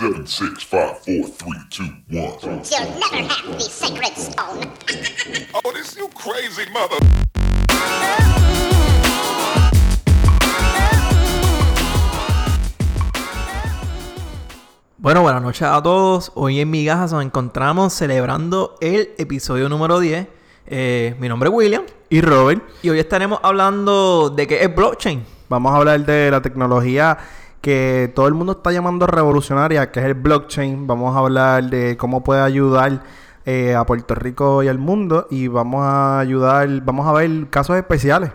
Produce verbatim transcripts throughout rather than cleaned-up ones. Seven, six, five, four, three, two, one. You'll never have the sacred stone. Oh, this you crazy mother... Bueno, buenas noches a todos. Hoy en Migajas nos encontramos celebrando el episodio número diez. Eh, mi nombre es William. Y Robert. Y hoy estaremos hablando de qué es blockchain. Vamos a hablar de la tecnología que todo el mundo está llamando revolucionaria, que es el blockchain. Vamos a hablar de cómo puede ayudar eh, a Puerto Rico y al mundo. Y vamos a ayudar, vamos a ver casos especiales.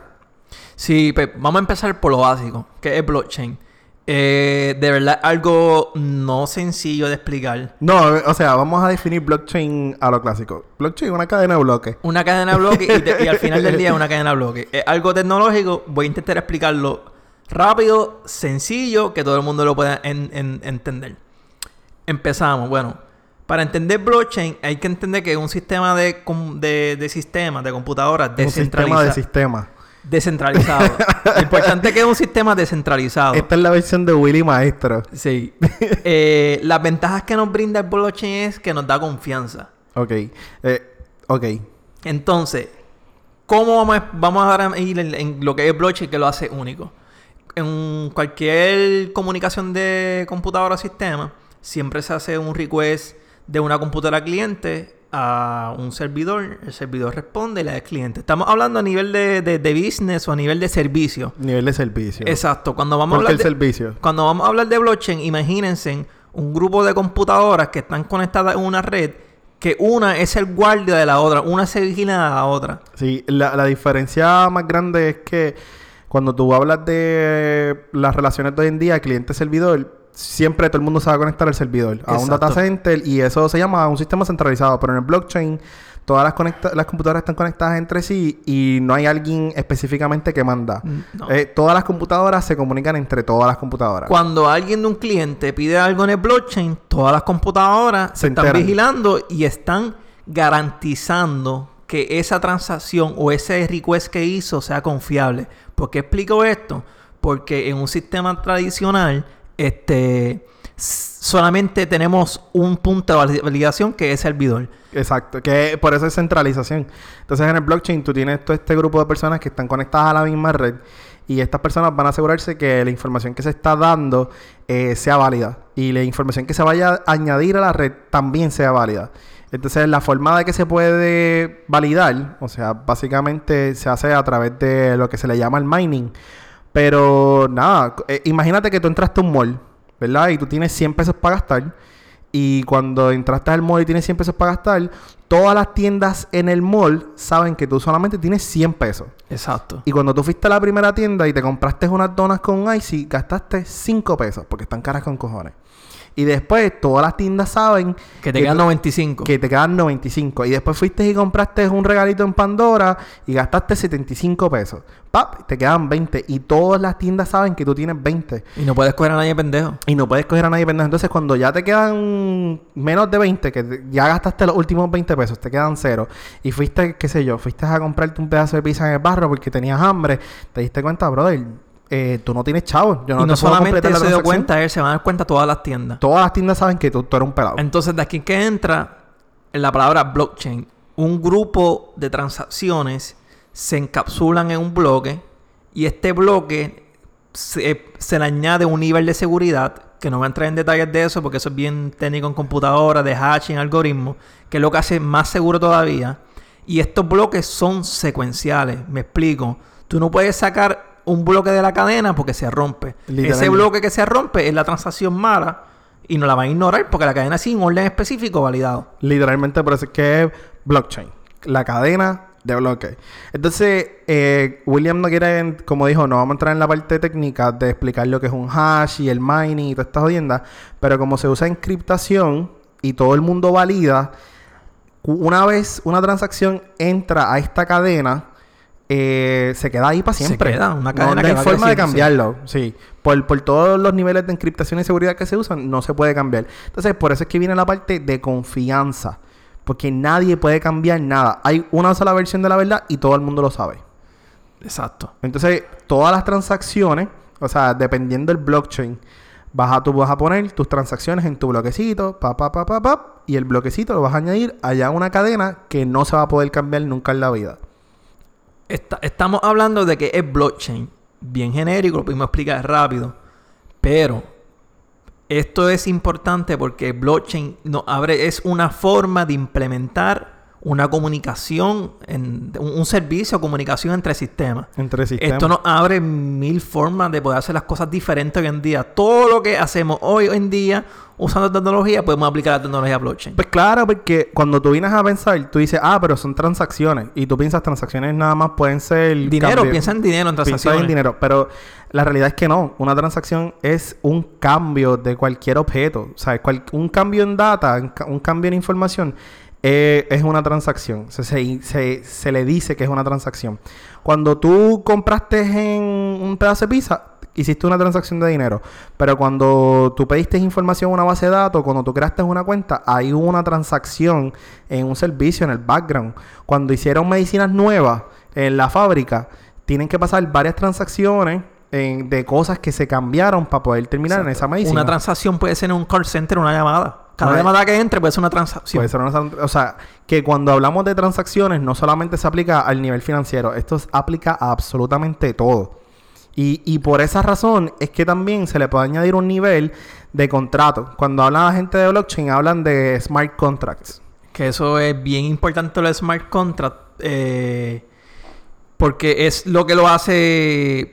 Sí, pues vamos a empezar por lo básico, que es blockchain. Eh, de verdad, algo no sencillo de explicar. No, o sea, vamos a definir blockchain a lo clásico. Blockchain es una cadena de bloques. Una cadena de bloques y, te, y al final del día es una cadena de bloques. Es algo tecnológico, voy a intentar explicarlo rápido, sencillo, que todo el mundo lo pueda en, en, entender. Empezamos. Bueno, para entender blockchain hay que entender que es un sistema de, de, de sistemas, de computadoras descentralizado. Un sistema de sistemas. Descentralizado. Lo importante es que es un sistema descentralizado. Esta es la versión de Willy Maestro. Sí. eh, las ventajas que nos brinda el blockchain es que nos da confianza. Ok. Eh, ok. Entonces, ¿cómo vamos a, vamos a ir en, en lo que es blockchain que lo hace único? En cualquier comunicación de computadora o sistema, siempre se hace un request de una computadora cliente a un servidor. El servidor responde y le da al cliente. Estamos hablando a nivel de, de, de business o a nivel de servicio. Nivel de servicio. Exacto. Cuando vamos, a hablar de, servicio? cuando vamos a hablar de blockchain, imagínense un grupo de computadoras que están conectadas en una red, que una es el guardia de la otra, una se vigila a la otra. Sí, la, la diferencia más grande es que cuando tú hablas de las relaciones de hoy en día, cliente-servidor, siempre todo el mundo se va a conectar al servidor, a Exacto. un data center, y eso se llama un sistema centralizado. Pero en el blockchain, todas las, conecta- las computadoras están conectadas entre sí y no hay alguien específicamente que manda. No. Eh, todas las computadoras se comunican entre todas las computadoras. Cuando alguien de un cliente pide algo en el blockchain, todas las computadoras se, se están vigilando y están garantizando que esa transacción o ese request que hizo sea confiable. ¿Por qué explico esto? Porque en un sistema tradicional, este, solamente tenemos un punto de validación que es servidor. Exacto, que por eso es centralización. Entonces en el blockchain tú tienes todo este grupo de personas que están conectadas a la misma red y estas personas van a asegurarse que la información que se está dando eh, sea válida y la información que se vaya a añadir a la red también sea válida. Entonces, la forma de que se puede validar, o sea, básicamente se hace a través de lo que se le llama el mining. Pero, nada, eh, imagínate que tú entraste a un mall, ¿verdad? Y tú tienes cien pesos para gastar. Y cuando entraste al mall y tienes cien pesos para gastar, todas las tiendas en el mall saben que tú solamente tienes cien pesos. Exacto. Y cuando tú fuiste a la primera tienda y te compraste unas donas con I C E, gastaste cinco pesos, porque están caras con cojones. Y después todas las tiendas saben que te quedan noventa y cinco. Que te quedan noventa y cinco. Y después fuiste y compraste un regalito en Pandora y gastaste setenta y cinco pesos. ¡Pap! Te quedan veinte. Y todas las tiendas saben que tú tienes veinte. Y no puedes coger a nadie pendejo. Y no puedes coger a nadie pendejo. Entonces, cuando ya te quedan menos de veinte, que ya gastaste los últimos veinte pesos, te quedan cero. Y fuiste, qué sé yo, fuiste a comprarte un pedazo de pizza en el barrio porque tenías hambre. Te diste cuenta, brother. Eh, tú no tienes chavos. Yo no y no solamente él se dio cuenta, él se van a dar cuenta todas las tiendas. Todas las tiendas saben que tú, tú eres un pelado. Entonces, de aquí que entra en la palabra blockchain, un grupo de transacciones se encapsulan en un bloque y este bloque se, se le añade un nivel de seguridad, que no voy a entrar en detalles de eso porque eso es bien técnico en computadora, de hashing, algoritmos, que es lo que hace más seguro todavía. Y estos bloques son secuenciales. Me explico. Tú no puedes sacar un bloque de la cadena porque se rompe. Ese bloque que se rompe es la transacción mala y no la va a ignorar porque la cadena es sin orden específico validado. Literalmente por eso es que es blockchain. La cadena de bloque. Entonces, eh, William no quiere, como dijo, no vamos a entrar en la parte técnica de explicar lo que es un hash y el mining y todas estas jodiendas, pero como se usa encriptación y todo el mundo valida, una vez una transacción entra a esta cadena, Eh, se queda ahí para siempre. Se queda una cadena. No, no hay que forma de cambiarlo. Sí. sí. Por, por todos los niveles de encriptación y seguridad que se usan, no se puede cambiar. Entonces, por eso es que viene la parte de confianza. Porque nadie puede cambiar nada. Hay una sola versión de la verdad y todo el mundo lo sabe. Exacto. Entonces, todas las transacciones, o sea, dependiendo del blockchain, Vas a, tú vas a poner tus transacciones en tu bloquecito, pa, pa, pa, pa, pa, y el bloquecito lo vas a añadir allá a una cadena que no se va a poder cambiar nunca en la vida. Está, estamos hablando de que es blockchain. Bien genérico, lo podemos explicar rápido. Pero esto es importante porque blockchain no abre, es una forma de implementar una comunicación, en, un, un servicio de comunicación entre sistemas. Entre sistemas. Esto nos abre mil formas de poder hacer las cosas diferentes hoy en día. Todo lo que hacemos hoy, hoy en día, usando tecnología, podemos aplicar la tecnología blockchain. Pues claro, porque cuando tú vienes a pensar, tú dices, ah, pero son transacciones. Y tú piensas, transacciones nada más pueden ser... Dinero, cambio. Piensa en dinero, en transacciones. Piensa en dinero, pero la realidad es que no. Una transacción es un cambio de cualquier objeto. O sea, cual, un cambio en data, un cambio en información... Eh, es una transacción. Se, se, se, se le dice que es una transacción. Cuando tú compraste en un pedazo de pizza, hiciste una transacción de dinero. Pero cuando tú pediste información a una base de datos, cuando tú creaste una cuenta, hay una transacción en un servicio, en el background. Cuando hicieron medicinas nuevas en la fábrica, tienen que pasar varias transacciones en, de cosas que se cambiaron para poder terminar Exacto. en esa medicina. Una transacción puede ser en un call center, una llamada. Cada no llamada que entre puede ser una transacción. Puede ser una, o sea, que cuando hablamos de transacciones no solamente se aplica al nivel financiero. Esto se aplica a absolutamente todo. Y, y por esa razón es que también se le puede añadir un nivel de contrato. Cuando hablan la gente de blockchain hablan de smart contracts. Que eso es bien importante lo de smart contract. Eh, porque es lo que lo hace...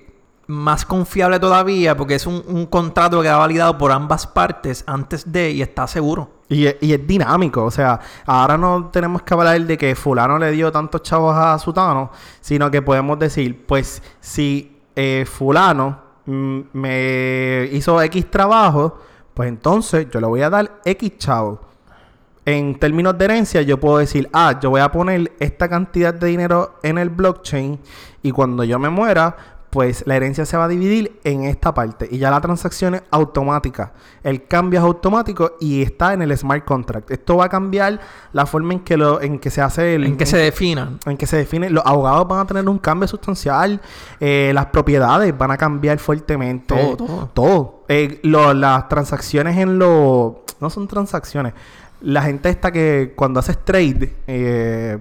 más confiable todavía porque es un, un contrato que ha validado por ambas partes antes de y está seguro. Y es, y es dinámico. O sea, ahora no tenemos que hablar de que fulano le dio tantos chavos a sutano, sino que podemos decir, pues si eh, fulano mm, me hizo X trabajo, pues entonces yo le voy a dar X chavos. En términos de herencia, yo puedo decir, ah, yo voy a poner esta cantidad de dinero en el blockchain y cuando yo me muera... pues la herencia se va a dividir en esta parte. Y ya la transacción es automática. El cambio es automático y está en el smart contract. Esto va a cambiar la forma en que lo, en que se hace... El, en que en, se defina. En que se define. Los abogados van a tener un cambio sustancial. Eh, las propiedades van a cambiar fuertemente. Todo, todo. Todo. Eh, lo, las transacciones en los... No son transacciones. La gente está que cuando haces trade... Eh,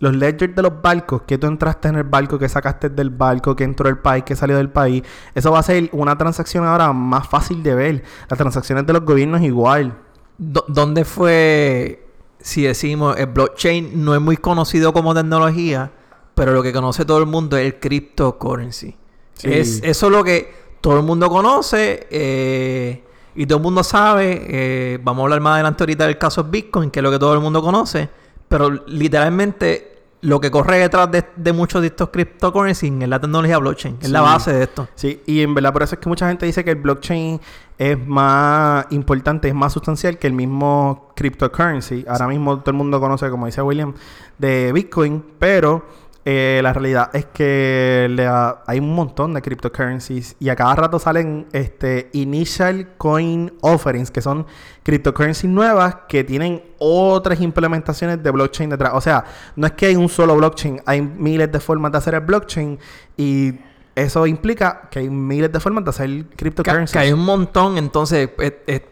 los ledgers de los barcos, que tú entraste en el barco, que sacaste del barco, que entró el país, que salió del país. Eso va a ser una transacción ahora más fácil de ver. Las transacciones de los gobiernos igual. ¿Dónde fue, si decimos, el blockchain no es muy conocido como tecnología, pero lo que conoce todo el mundo es el cryptocurrency? Sí. Es, eso es lo que todo el mundo conoce eh, y todo el mundo sabe. Eh, vamos a hablar más adelante ahorita del caso Bitcoin, que es lo que todo el mundo conoce. Pero literalmente lo que corre detrás de, de muchos de estos cryptocurrencies es la tecnología blockchain. Es sí. la base de esto. Sí, y en verdad por eso es que mucha gente dice que el blockchain es más importante, es más sustancial que el mismo cryptocurrency. Ahora mismo todo el mundo conoce, como dice William, de Bitcoin. Pero eh, la realidad es que le ha, hay un montón de cryptocurrencies. Y a cada rato salen este initial coin offerings, que son cryptocurrencies nuevas que tienen... otras implementaciones de blockchain detrás. O sea, no es que hay un solo blockchain. Hay miles de formas de hacer el blockchain. Y eso implica que hay miles de formas de hacer cryptocurrencies. Que, que hay un montón. Entonces, eh, eh,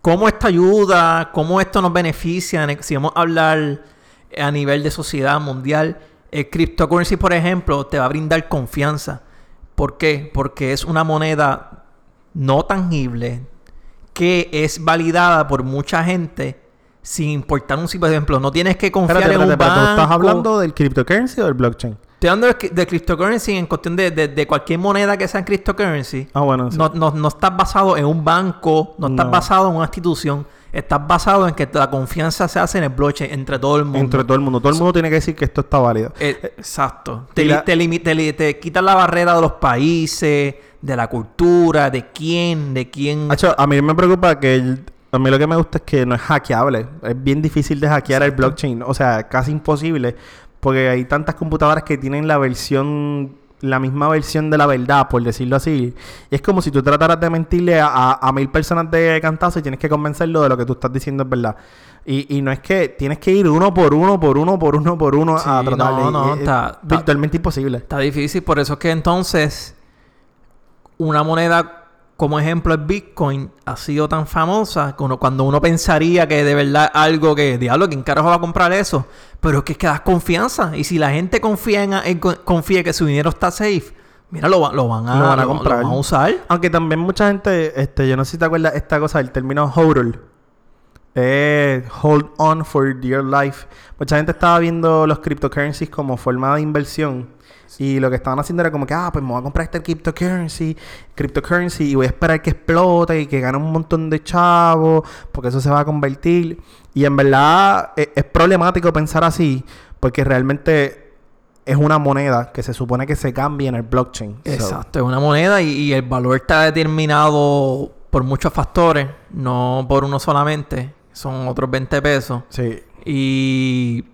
¿cómo esto ayuda? ¿Cómo esto nos beneficia? Si vamos a hablar a nivel de sociedad mundial, el cryptocurrency, por ejemplo, te va a brindar confianza. ¿Por qué? Porque es una moneda no tangible que es validada por mucha gente sin importar un sitio. Por ejemplo, no tienes que confiar espérate, en un espérate, banco. ¿Estás hablando del cryptocurrency o del blockchain? Estoy hablando de, de cryptocurrency en cuestión de, de, de cualquier moneda que sea en cryptocurrency. Ah, bueno. Sí. No, no, no estás basado en un banco, no estás no. basado en una institución. Estás basado en que la confianza se hace en el blockchain entre todo el mundo. Entre todo el mundo. Todo el mundo tiene que decir que esto está válido. Eh, exacto. Te, la... te, lim... te, te quitas la barrera de los países, de la cultura, de quién, de quién... Acho, a mí me preocupa que... el... a mí lo que me gusta es que no es hackeable. Es bien difícil de hackear sí. el blockchain. O sea, casi imposible. Porque hay tantas computadoras que tienen la versión... la misma versión de la verdad, por decirlo así. Y es como si tú trataras de mentirle a, a, a mil personas de cantazo y tienes que convencerlo de lo que tú estás diciendo es verdad. Y, y no es que... tienes que ir uno por uno, por uno, por uno, por uno sí, a tratarle. No, no, es, está... es virtualmente está, imposible. Está difícil. Por eso es que entonces... una moneda... como ejemplo el Bitcoin ha sido tan famosa que uno, cuando uno pensaría que de verdad algo que, diablo, ¿quién carajo va a comprar eso? Pero es que, es que das confianza. Y si la gente confía en, en confía que su dinero está safe, mira, lo, lo van a, lo van a comprar. Lo, lo van a usar. Aunque también mucha gente, este, yo no sé si te acuerdas esta cosa, el término hodl. Eh, hold on for dear life. Mucha gente estaba viendo los cryptocurrencies como forma de inversión. Y lo que estaban haciendo era como que, ah, pues me voy a comprar este cryptocurrency, cryptocurrency y voy a esperar que explote y que gane un montón de chavos, porque eso se va a convertir. Y en verdad es, es problemático pensar así, porque realmente es una moneda que se supone que se cambie en el blockchain. Exacto, so. Es una moneda y, y el valor está determinado por muchos factores, no por uno solamente. Son otros veinte pesos. Sí. Y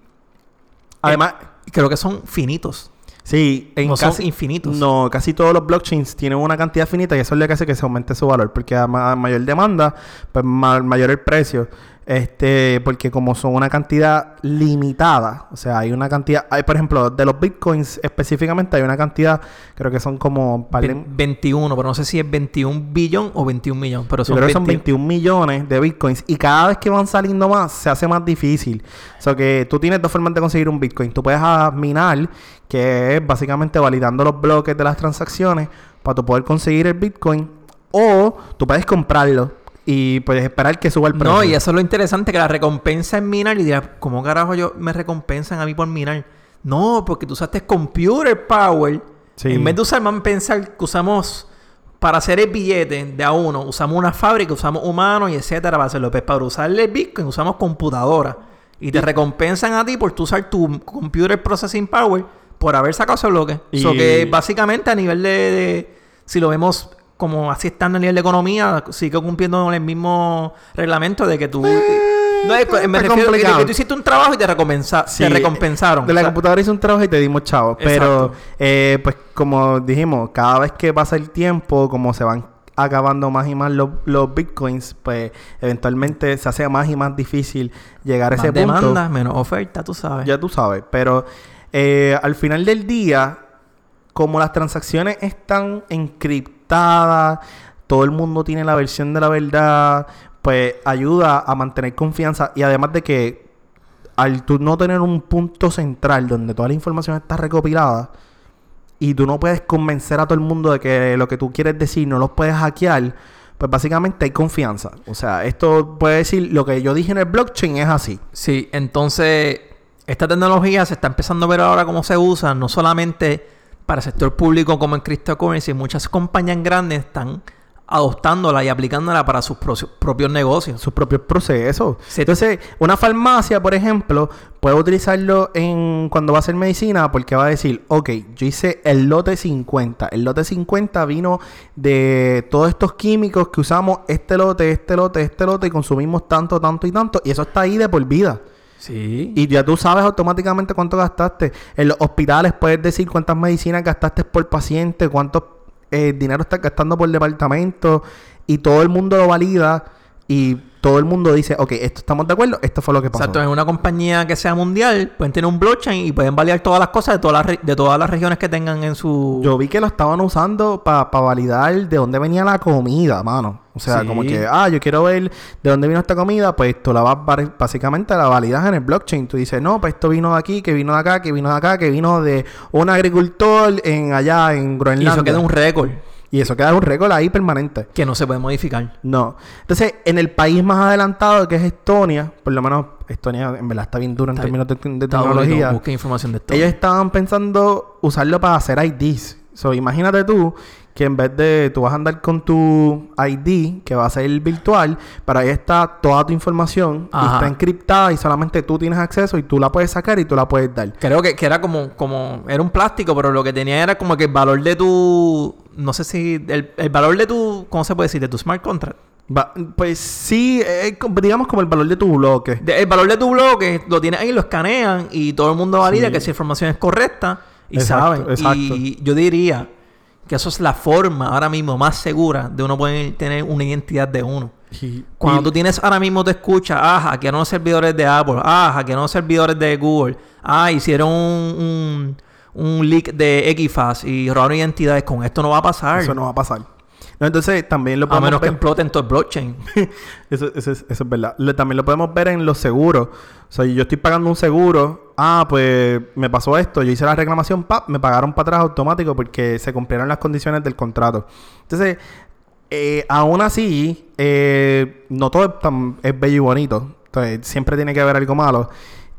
además, eh, creo que son finitos. Sí, en no casi son infinitos. No, casi todos los blockchains tienen una cantidad finita y eso es lo que hace que se aumente su valor. Porque a ma- mayor demanda, pues ma- mayor el precio. Este, porque como son una cantidad limitada, o sea, hay una cantidad, hay, por ejemplo, de los bitcoins específicamente hay una cantidad, creo que son como Ve- veintiuno, pero no sé si es veintiún billón o veintiún millón, pero son, creo que son veintiún millones de bitcoins y cada vez que van saliendo más se hace más difícil. O sea, que tú tienes dos formas de conseguir un bitcoin. Tú puedes minar, que es básicamente validando los bloques de las transacciones para tú poder conseguir el bitcoin, o tú puedes comprarlo y puedes esperar que suba el precio. No, y eso es lo interesante, que la recompensa es minar. Y dirás, ¿cómo carajo yo me recompensan a mí por minar? No, porque tú usaste computer power. Sí. En vez de usar, man, pensar que usamos para hacer el billete de a uno, usamos una fábrica, usamos humanos y etcétera para hacerlo. Pues para usarle el Bitcoin usamos computadora. Y te y... recompensan a ti por tú usar tu computer processing power por haber sacado ese bloque. Y... So que básicamente a nivel de, de si lo vemos como así estando a nivel de economía, sigue cumpliendo el mismo reglamento de que tú... Eh, no es, me refiero complicado. A que tú hiciste un trabajo y te, recompensa, sí, te recompensaron. De la, o sea, computadora hice un trabajo y te dimos chavos. Pero, eh, pues como dijimos, cada vez que pasa el tiempo, como se van acabando más y más los, los bitcoins, pues eventualmente se hace más y más difícil llegar a más ese demanda, punto. Demanda, menos oferta, tú sabes. Ya tú sabes. Pero eh, al final del día, como las transacciones están encriptadas, todo el mundo tiene la versión de la verdad, pues ayuda a mantener confianza. Y además de que al tú no tener un punto central donde toda la información está recopilada y tú no puedes convencer a todo el mundo de que lo que tú quieres decir no lo puedes hackear, pues básicamente hay confianza. O sea, esto puede decir lo que yo dije en el blockchain es así. Sí, entonces esta tecnología se está empezando a ver ahora cómo se usa, no solamente para el sector público como en cryptocurrency. Muchas compañías grandes están adoptándola y aplicándola para sus pro- propios negocios. Sus propios procesos. Sí. Entonces, una farmacia, por ejemplo, puede utilizarlo en cuando va a hacer medicina porque va a decir, ok, yo hice el lote cincuenta. El lote cincuenta vino de todos estos químicos que usamos, este lote, este lote, este lote, y consumimos tanto, tanto y tanto. Y eso está ahí de por vida. Sí. Y ya tú sabes automáticamente cuánto gastaste. En los hospitales puedes decir cuántas medicinas gastaste por paciente, cuánto eh, dinero estás gastando por departamento. Y todo el mundo lo valida. Y todo el mundo dice, ok, esto estamos de acuerdo, esto fue lo que pasó. Exacto, en una compañía que sea mundial, pueden tener un blockchain y pueden validar todas las cosas de todas las, re- de todas las regiones que tengan en su... Yo vi que lo estaban usando para pa validar de dónde venía la comida, mano. O sea, sí, como que, ah, yo quiero ver de dónde vino esta comida, pues tú la vas, básicamente la validas en el blockchain. Tú dices, no, pues esto vino de aquí, que vino de acá, que vino de acá, que vino de un agricultor en allá en Groenlandia. Y eso queda un récord. Y eso queda un récord ahí permanente. Que no se puede modificar. No. Entonces, en el país más adelantado, que es Estonia, por lo menos Estonia en verdad está bien dura en está términos de, de tecnología. Busca información de Estonia. Ellos estaban pensando usarlo para hacer I Ds. So, imagínate tú que en vez de tú vas a andar con tu I D, que va a ser virtual, pero ahí está toda tu información. Ajá. Y está encriptada y solamente tú tienes acceso y tú la puedes sacar y tú la puedes dar. Creo que, que era como, como... Era un plástico, pero lo que tenía era como que el valor de tu... No sé si... El, el valor de tu... ¿Cómo se puede decir? De tu smart contract. Va, pues sí, eh, digamos como el valor de tu bloque. De, el valor de tu bloque lo tienes ahí, lo escanean y todo el mundo valida, sí, que esa información es correcta y exacto, saben. Exacto. Y yo diría que eso es la forma ahora mismo más segura de uno poder tener una identidad de uno. Sí. Cuando y... tú tienes ahora mismo, te escuchas, ah, aquí eran los servidores de Apple, ah, aquí eran los servidores de Google, ah, hicieron un, un, un leak de Equifax y robaron identidades. Con esto no va a pasar. Eso no va a pasar. No, entonces también lo podemos ver... A menos ver... que exploten todo el blockchain. eso, eso, es, eso es verdad. Lo, también lo podemos ver en los seguros. O sea, yo estoy pagando un seguro. Ah, pues me pasó esto. Yo hice la reclamación, ¡pap! Me pagaron para atrás automático porque se cumplieron las condiciones del contrato. Entonces, eh, aún así, eh, no todo es, tan, es bello y bonito. Entonces, siempre tiene que haber algo malo.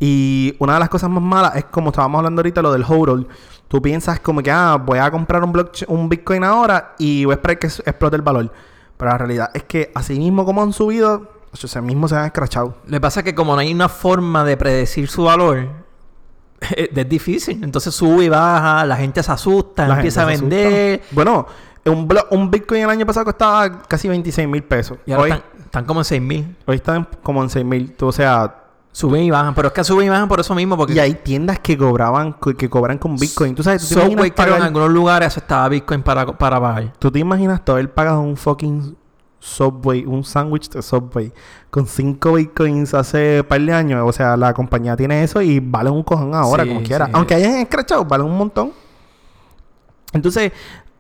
Y una de las cosas más malas es, como estábamos hablando ahorita, lo del hodl. Tú piensas como que, ah, voy a comprar un, blockchain, un Bitcoin ahora y voy a esperar que explote el valor. Pero la realidad es que así mismo como han subido, así mismo se han escrachado. Lo que pasa es que como no hay una forma de predecir su valor, es difícil. Entonces sube y baja, la gente se asusta, la empieza gente a vender. Asusta. Bueno, un, blo- un Bitcoin el año pasado costaba casi veintiséis mil pesos. Y ahora hoy, están, están como en seis mil. Hoy están como en seis mil. O sea... Suben y bajan, pero es que suben y bajan por eso mismo. Porque... Y hay tiendas que cobraban, que cobran con Bitcoin. Tú sabes, tú te imaginas pagar... en algunos lugares aceptaba Bitcoin para, para pagar. ¿Tú te imaginas todo el pagado un fucking Subway, un sándwich de Subway con cinco Bitcoins hace un par de años? O sea, la compañía tiene eso y vale un cojón ahora, sí, como quiera. Sí. Aunque hayan escrachado, vale un montón. Entonces,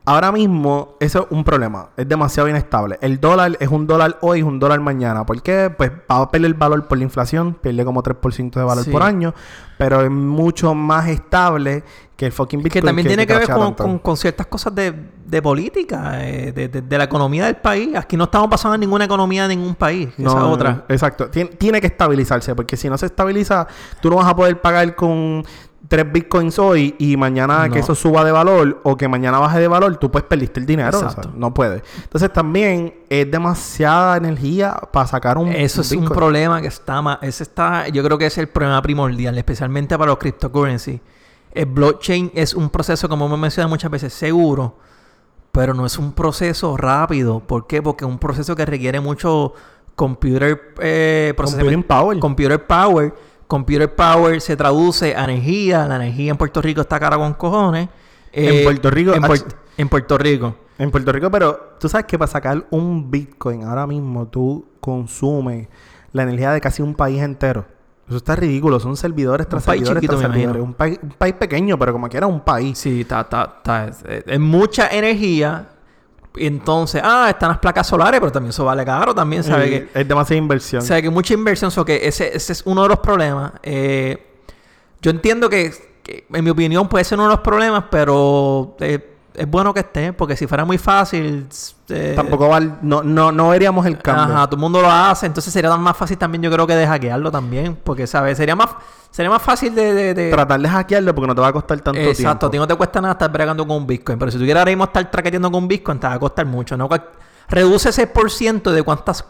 ahora mismo, eso es un problema. Es demasiado inestable. El dólar es un dólar hoy, es un dólar mañana. ¿Por qué? Pues va a perder el valor por la inflación. Pierde como tres por ciento de valor, sí, por año. Pero es mucho más estable que el fucking Bitcoin. Es que también que tiene que, que ver con, con, con ciertas cosas de, de política, eh, de, de, de la economía del país. Aquí no estamos pasando en ninguna economía de ningún país. Esa no, otra. Exacto. Tien, tiene que estabilizarse. Porque si no se estabiliza, tú no vas a poder pagar con... tres Bitcoins hoy y mañana no. Que eso suba de valor o que mañana baje de valor, tú pues perdiste el dinero. Exacto. O sea, no puedes. Entonces también es demasiada energía para sacar un Eso un es Bitcoin. Un problema que está más... Ese está... Yo creo que es el problema primordial, especialmente para los cryptocurrency. El blockchain es un proceso, como me mencionado muchas veces, seguro, pero no es un proceso rápido. ¿Por qué? Porque es un proceso que requiere mucho computer... Eh, computer power. Computer power. Computer power se traduce a energía. La energía en Puerto Rico está cara con cojones. Eh, en Puerto Rico. En, Puer- en Puerto Rico. En Puerto Rico, pero tú sabes que para sacar un Bitcoin ahora mismo tú consumes la energía de casi un país entero. Eso está ridículo. Son servidores tras servidores tras servidores. Un país, un país pequeño, pero como quiera un país. Sí, está, está, está. Es, es mucha energía. Entonces, ah, están las placas solares, pero también eso vale caro también, ¿sabes? Sí, que, es demasiada inversión. O sea, que mucha inversión. O sea, que ese, ese es uno de los problemas. Eh, yo entiendo que, que, en mi opinión, puede ser uno de los problemas, pero eh, es bueno que esté, porque si fuera muy fácil... Eh, Tampoco va... No, no, no veríamos el cambio. Ajá, todo el mundo lo hace. Entonces sería más fácil también, yo creo, que de hackearlo también. Porque, ¿sabes? Sería más... Sería más fácil de, de, de... Tratar de hackearlo porque no te va a costar tanto Exacto. tiempo. Exacto. A ti no te cuesta nada estar bregando con un Bitcoin. Pero si tú quieres ahora mismo estar traqueteando con Bitcoin, te va a costar mucho. ¿No? Reduce ese por ciento de cuántas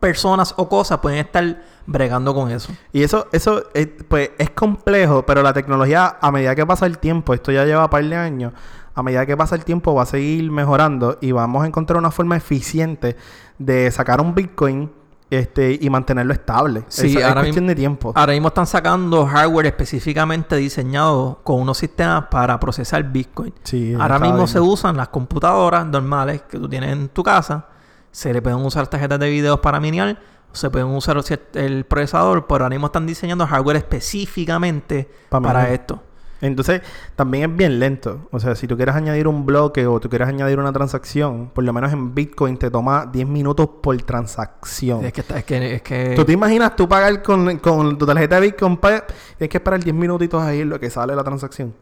personas o cosas pueden estar bregando con eso. Y eso eso es, pues, es complejo. Pero la tecnología, a medida que pasa el tiempo, esto ya lleva un par de años, a medida que pasa el tiempo va a seguir mejorando y vamos a encontrar una forma eficiente de sacar un Bitcoin... Este, y mantenerlo estable. Sí, es, ahora es cuestión mi, de tiempo. Ahora mismo están sacando hardware específicamente diseñado con unos sistemas para procesar Bitcoin. Sí, ahora mismo bien. Se usan las computadoras normales que tú tienes en tu casa. Se le pueden usar tarjetas de videos para minear. Se pueden usar el procesador. Pero ahora mismo están diseñando hardware específicamente para, para esto. Entonces, también es bien lento. O sea, si tú quieres añadir un bloque o tú quieres añadir una transacción, por lo menos en Bitcoin te toma diez minutos por transacción. Es que... Es que, es que... ¿Tú te imaginas tú pagar con, con tu tarjeta de Bitcoin? Pa- tienes que esperar diez minutitos ahí en lo que sale la transacción.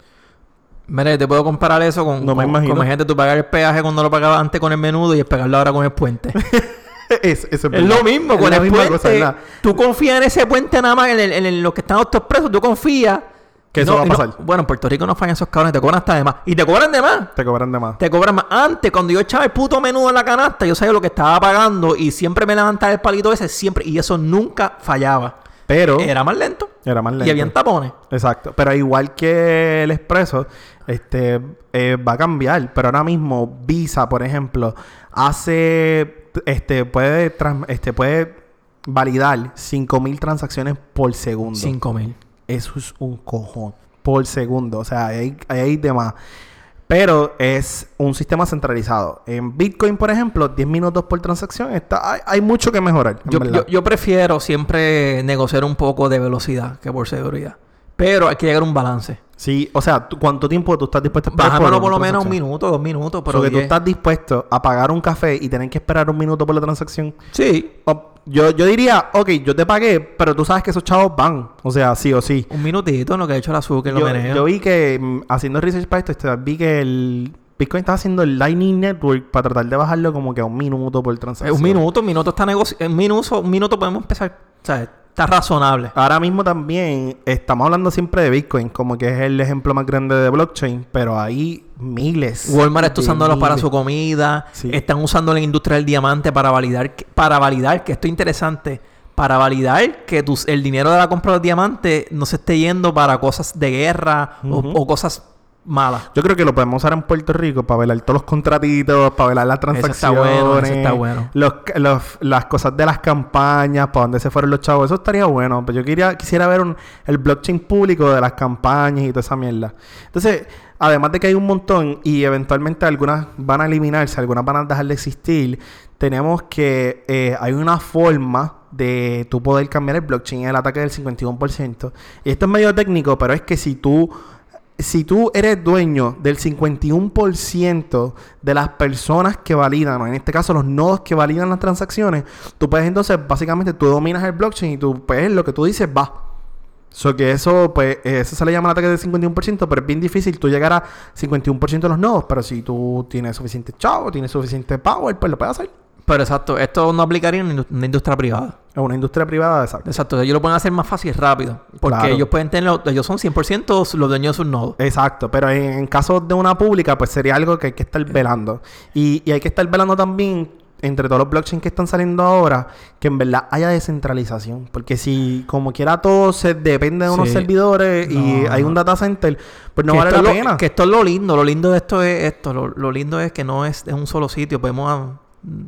Mira, te puedo comparar eso con... No con, me imagino. Con gente, tú pagar el peaje cuando lo pagabas antes con el menudo y pagarlo ahora con el puente. Es, es, es lo mismo es con el puente. Cosa, tú confías en ese puente nada más, en, el, en, el, en los que están autoexpresos. Tú confías... Que eso no, va a pasar. No, bueno, en Puerto Rico no fallan esos cabrones. Te cobran hasta de más. Y te cobran de más. Te cobran de más. Te cobran más. Antes, cuando yo echaba el puto menudo en la canasta, yo sabía lo que estaba pagando y siempre me levantaba el palito ese. Siempre. Y eso nunca fallaba. Pero... Era más lento. Era más lento. Y habían tapones. Exacto. Pero igual que el expreso, este, eh, va a cambiar. Pero ahora mismo, Visa, por ejemplo, hace... Este, puede... Trans, este, puede validar cinco mil transacciones por segundo. cinco mil. Eso es un cojón por segundo. O sea, hay, hay demás. Pero es un sistema centralizado. En Bitcoin, por ejemplo, diez minutos por transacción. Está, hay, hay mucho que mejorar. Yo, yo, yo prefiero siempre negociar un poco de velocidad que por seguridad. Pero hay que llegar a un balance. Sí, o sea, ¿cuánto tiempo tú estás dispuesto a esperar? Bájamelo por lo menos un minuto, dos minutos. Pero que tú estás dispuesto a pagar un café y tener que esperar un minuto por la transacción. Sí. O, yo, yo diría, ok, yo te pagué, pero tú sabes que esos chavos van. O sea, sí o sí. Un minutito, lo que ha hecho la azúcar, lo meneo. Yo vi que, haciendo research para esto, vi que el Bitcoin estaba haciendo el Lightning Network para tratar de bajarlo como que a un minuto por transacción. Eh, un minuto, un minuto está negocio. Un minuto, un minuto podemos empezar, ¿sabes? Está razonable. Ahora mismo también estamos hablando siempre de Bitcoin, como que es el ejemplo más grande de blockchain, pero hay miles. Walmart está usándolos para su comida. Sí. Están usando la industria del diamante para validar, que, para validar, que esto es interesante, para validar que tus, el dinero de la compra de los diamantes no se esté yendo para cosas de guerra uh-huh. o, o cosas malas. Yo creo que lo podemos usar en Puerto Rico para velar todos los contratitos, para velar las transacciones. Eso está bueno, eso está bueno. Los, los, las cosas de las campañas, para dónde se fueron los chavos. Eso estaría bueno. Pero yo quería, quisiera ver un, el blockchain público de las campañas y toda esa mierda. Entonces, además de que hay un montón y eventualmente algunas van a eliminarse, algunas van a dejar de existir, tenemos que eh, hay una forma de tú poder cambiar el blockchain en el ataque del cincuenta y uno por ciento. Y esto es medio técnico, pero es que si tú... Si tú eres dueño del cincuenta y uno por ciento de las personas que validan, o en este caso los nodos que validan las transacciones, tú puedes entonces, básicamente, tú dominas el blockchain y tú, pues, lo que tú dices va. So que eso, pues, eso se le llama el ataque del cincuenta y uno por ciento, pero es bien difícil tú llegar a cincuenta y uno por ciento de los nodos, pero si tú tienes suficiente chavo, tienes suficiente power, pues lo puedes hacer. Pero exacto, esto no aplicaría en una industria privada. En una industria privada, exacto. Exacto, ellos lo pueden hacer más fácil y rápido. Porque claro, ellos pueden tener, ellos son cien por ciento los dueños de sus nodos. Exacto, pero en, en caso de una pública, pues sería algo que hay que estar velando. Y, y hay que estar velando también, entre todos los blockchains que están saliendo ahora, que en verdad haya descentralización. Porque si como quiera todo se depende de unos sí. servidores no, y hay un data center, pues no vale la pena. Lo, que esto es lo lindo, lo lindo de esto es esto, lo, lo lindo es que no es, es un solo sitio, podemos... A,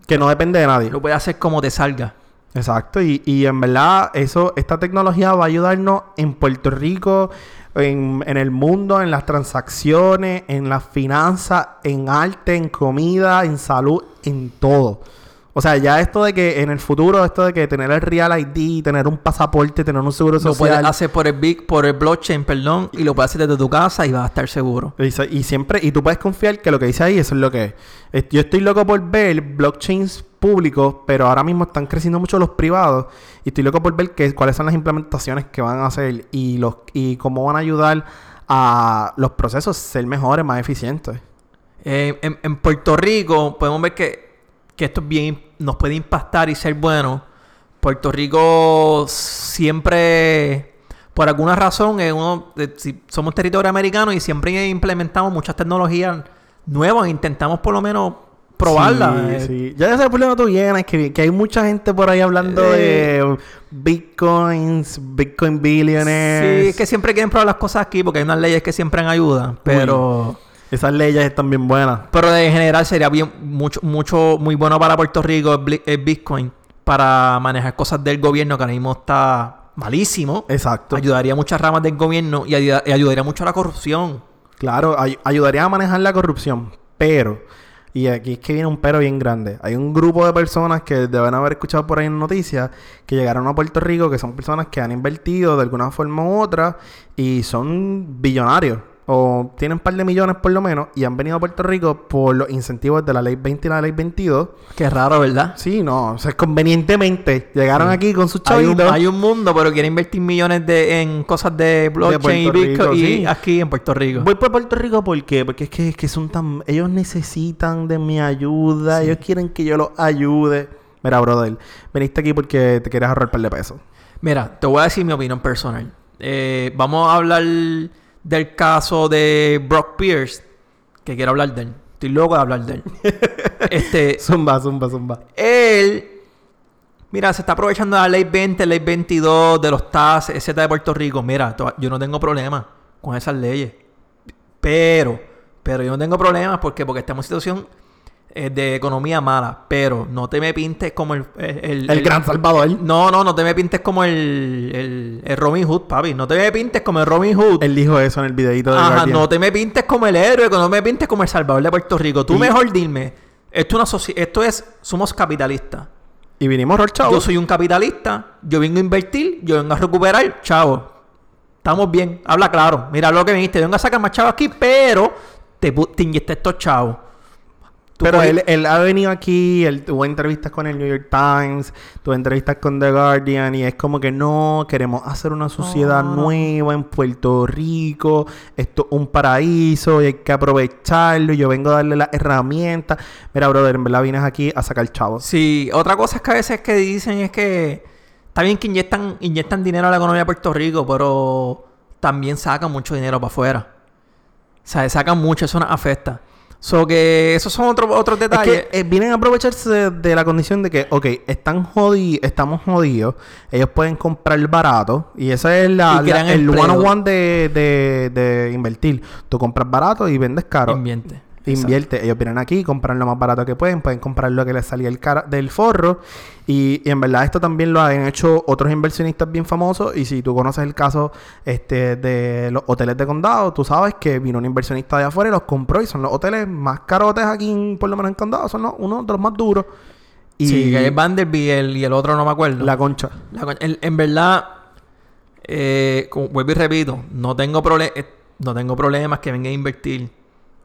que no depende de nadie. Lo puedes hacer como te salga. Exacto. Y, y en verdad, eso, esta tecnología va a ayudarnos en Puerto Rico, en, en el mundo, en las transacciones, en las finanzas, en arte, en comida, en salud, en todo. O sea, ya esto de que en el futuro, esto de que tener el Real I D, tener un pasaporte, tener un seguro social... Lo puedes hacer por el big, por el blockchain, perdón, y lo puedes hacer desde tu casa y vas a estar seguro. Y, y siempre... Y tú puedes confiar que lo que dice ahí, eso es lo que es. Yo estoy loco por ver blockchains públicos, pero ahora mismo están creciendo mucho los privados. Y estoy loco por ver que, cuáles son las implementaciones que van a hacer y, los, y cómo van a ayudar a los procesos a ser mejores, más eficientes. Eh, en, en Puerto Rico podemos ver que... que esto es bien, nos puede impactar y ser bueno. Puerto Rico siempre, por alguna razón, es uno, si somos territorio americano y siempre implementamos muchas tecnologías nuevas, intentamos por lo menos probarlas. Sí, sí. Ya ese problema tú vienes, que, que hay mucha gente por ahí hablando eh, de bitcoins, bitcoin billionaires. Sí, es que siempre quieren probar las cosas aquí porque hay unas leyes que siempre ayudan, pero... Uy. Esas leyes están bien buenas. Pero en general sería bien mucho, mucho, muy bueno para Puerto Rico el Bitcoin para manejar cosas del gobierno que ahora mismo está malísimo. Exacto. Ayudaría a muchas ramas del gobierno y, ayuda, y ayudaría mucho a la corrupción. Claro, ay- ayudaría a manejar la corrupción. Pero, y aquí es que viene un pero bien grande. Hay un grupo de personas que deben haber escuchado por ahí en noticias que llegaron a Puerto Rico, que son personas que han invertido de alguna forma u otra y son billonarios. O tienen un par de millones por lo menos y han venido a Puerto Rico por los incentivos de la ley veinte y la ley veintidós. Qué raro, ¿verdad? Sí, no. O sea, convenientemente llegaron sí. aquí con sus chavitos. Hay un, hay un mundo, pero quieren invertir millones de en cosas de blockchain de y Bitcoin y sí. aquí en Puerto Rico. Voy por Puerto Rico ¿por qué? Porque es que, es que son tan... Ellos necesitan de mi ayuda. Sí. Ellos quieren que yo los ayude. Mira, brother. Veniste aquí porque te quieres ahorrar un par de pesos. Mira, te voy a decir mi opinión personal. Eh, vamos a hablar... del caso de Brock Pierce, que quiero hablar de él. Estoy loco de hablar de él. este, zumba, zumba, zumba. Él, mira, se está aprovechando de la ley veinte, ley veintidós, de los T A S, etcétera, de Puerto Rico. Mira, to- yo no tengo problemas con esas leyes. Pero, pero yo no tengo problemas porque, porque estamos en situación eh, de economía mala. Pero no te me pintes como el... El, el, el gran el, salvador. No, no, no te me pintes como el... el El Robin Hood, papi. No te me pintes como el Robin Hood. Él dijo eso en el videito de Ajá, Guardian. No te me pintes como el héroe. No me pintes como el salvador de Puerto Rico. Tú y... mejor dime. Esto, una soci... esto es... Somos capitalistas. Y vinimos, chavo. Yo soy un capitalista. Yo vengo a invertir. Yo vengo a recuperar. Chavo. estamos bien, habla claro, mira lo que viniste, venga a sacar más chavos aquí, pero te, te inyecté estos chavos. Pero él, él ha venido aquí, él tuvo entrevistas con el New York Times, tuvo entrevistas con The Guardian, y es como que no, queremos hacer una sociedad no, no, nueva en Puerto Rico, esto es un paraíso y hay que aprovecharlo, y yo vengo a darle las herramientas. Mira, brother, en verdad vienes aquí a sacar chavos. Sí, otra cosa es que a veces que dicen es que está bien que inyectan, inyectan dinero a la economía de Puerto Rico, pero también sacan mucho dinero para afuera. O sea, sacan mucho, eso nos afecta. So que esos son otros otros detalles. Es que, eh, vienen a aprovecharse de, de la condición de que, ok, están jodidos, estamos jodidos, ellos pueden comprar barato, y esa es la, la el empleo. One on one de, de, de invertir. Tú compras barato y vendes caro. Invierte. Invierte. Exacto. Ellos vienen aquí, compran lo más barato que pueden, pueden comprar lo que les salía el cara, del forro. Y, y en verdad esto también lo han hecho otros inversionistas bien famosos. Y si tú conoces el caso este de los hoteles de Condado, tú sabes que vino un inversionista de afuera y los compró. Y son los hoteles más carotes aquí, en, por lo menos en Condado. Son los, uno de los más duros. Y sí, que es Vanderbilt y el otro no me acuerdo. La Concha. La Concha. En, en verdad, eh, como vuelvo y repito, no tengo, prole- eh, no tengo problemas que vengan a invertir.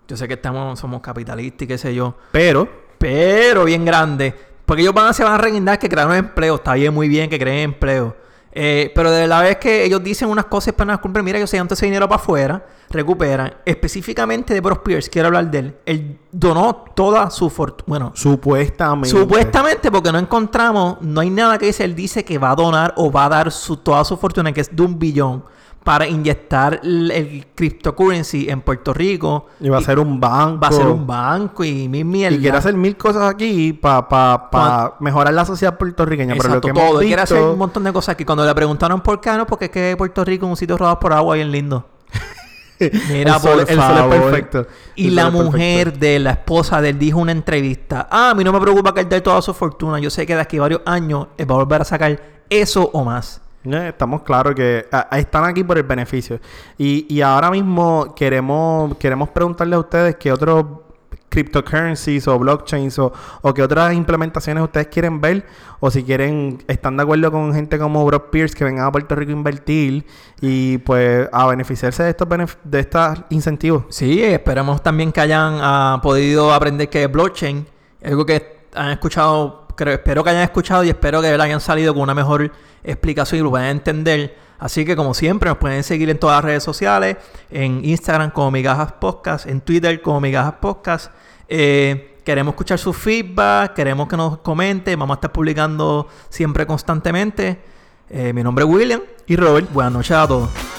Yo sé que estamos, somos capitalistas y qué sé yo. Pero, pero bien grande. Porque ellos van a, se van a reguindar que crearon empleo. Está bien, muy bien que creen empleo. Eh, pero de la vez que ellos dicen unas cosas para las cumplen, mira, yo sé, antes ese dinero para afuera, recuperan. Específicamente de Brock Pierce, quiero hablar de él. Él donó toda su fortuna. Bueno, supuestamente. Supuestamente, porque no encontramos, no hay nada que dice. Él dice que va a donar o va a dar su, toda su fortuna, que es de un billón, para inyectar el, el cryptocurrency en Puerto Rico. Y va a ser un banco. Va a ser un banco y mil mierdas. Y quiere hacer mil cosas aquí para pa, pa mejorar la sociedad puertorriqueña. Exacto, pero lo que todo. Visto... Quiere hacer un montón de cosas aquí. Cuando le preguntaron por qué, no, porque es que Puerto Rico es un sitio rodado por agua bien lindo. Mira, el sol, por el favor. Es perfecto. Y el la mujer perfecto. de la esposa de él dijo en una entrevista, ah, a mí no me preocupa que él dé toda su fortuna. Yo sé que de aquí a varios años él va a volver a sacar eso o más. Estamos claros que a, están aquí por el beneficio. Y, y ahora mismo queremos queremos preguntarle a ustedes qué otros cryptocurrencies o blockchains o, o qué otras implementaciones ustedes quieren ver, o si quieren, están de acuerdo con gente como Brock Pierce que vengan a Puerto Rico a invertir y pues a beneficiarse de estos benef- de estos incentivos. Sí, esperamos también que hayan uh, podido aprender que blockchain es algo que han escuchado. Creo, espero que hayan escuchado y espero que hayan salido con una mejor explicación y lo puedan entender. Así que, como siempre, nos pueden seguir en todas las redes sociales, en Instagram como Migajas Podcast, en Twitter como Migajas Podcast. Eh, queremos escuchar sus feedback, queremos que nos comenten. Vamos a estar publicando siempre constantemente. Eh, mi nombre es William. Y Robert. Buenas noches a todos.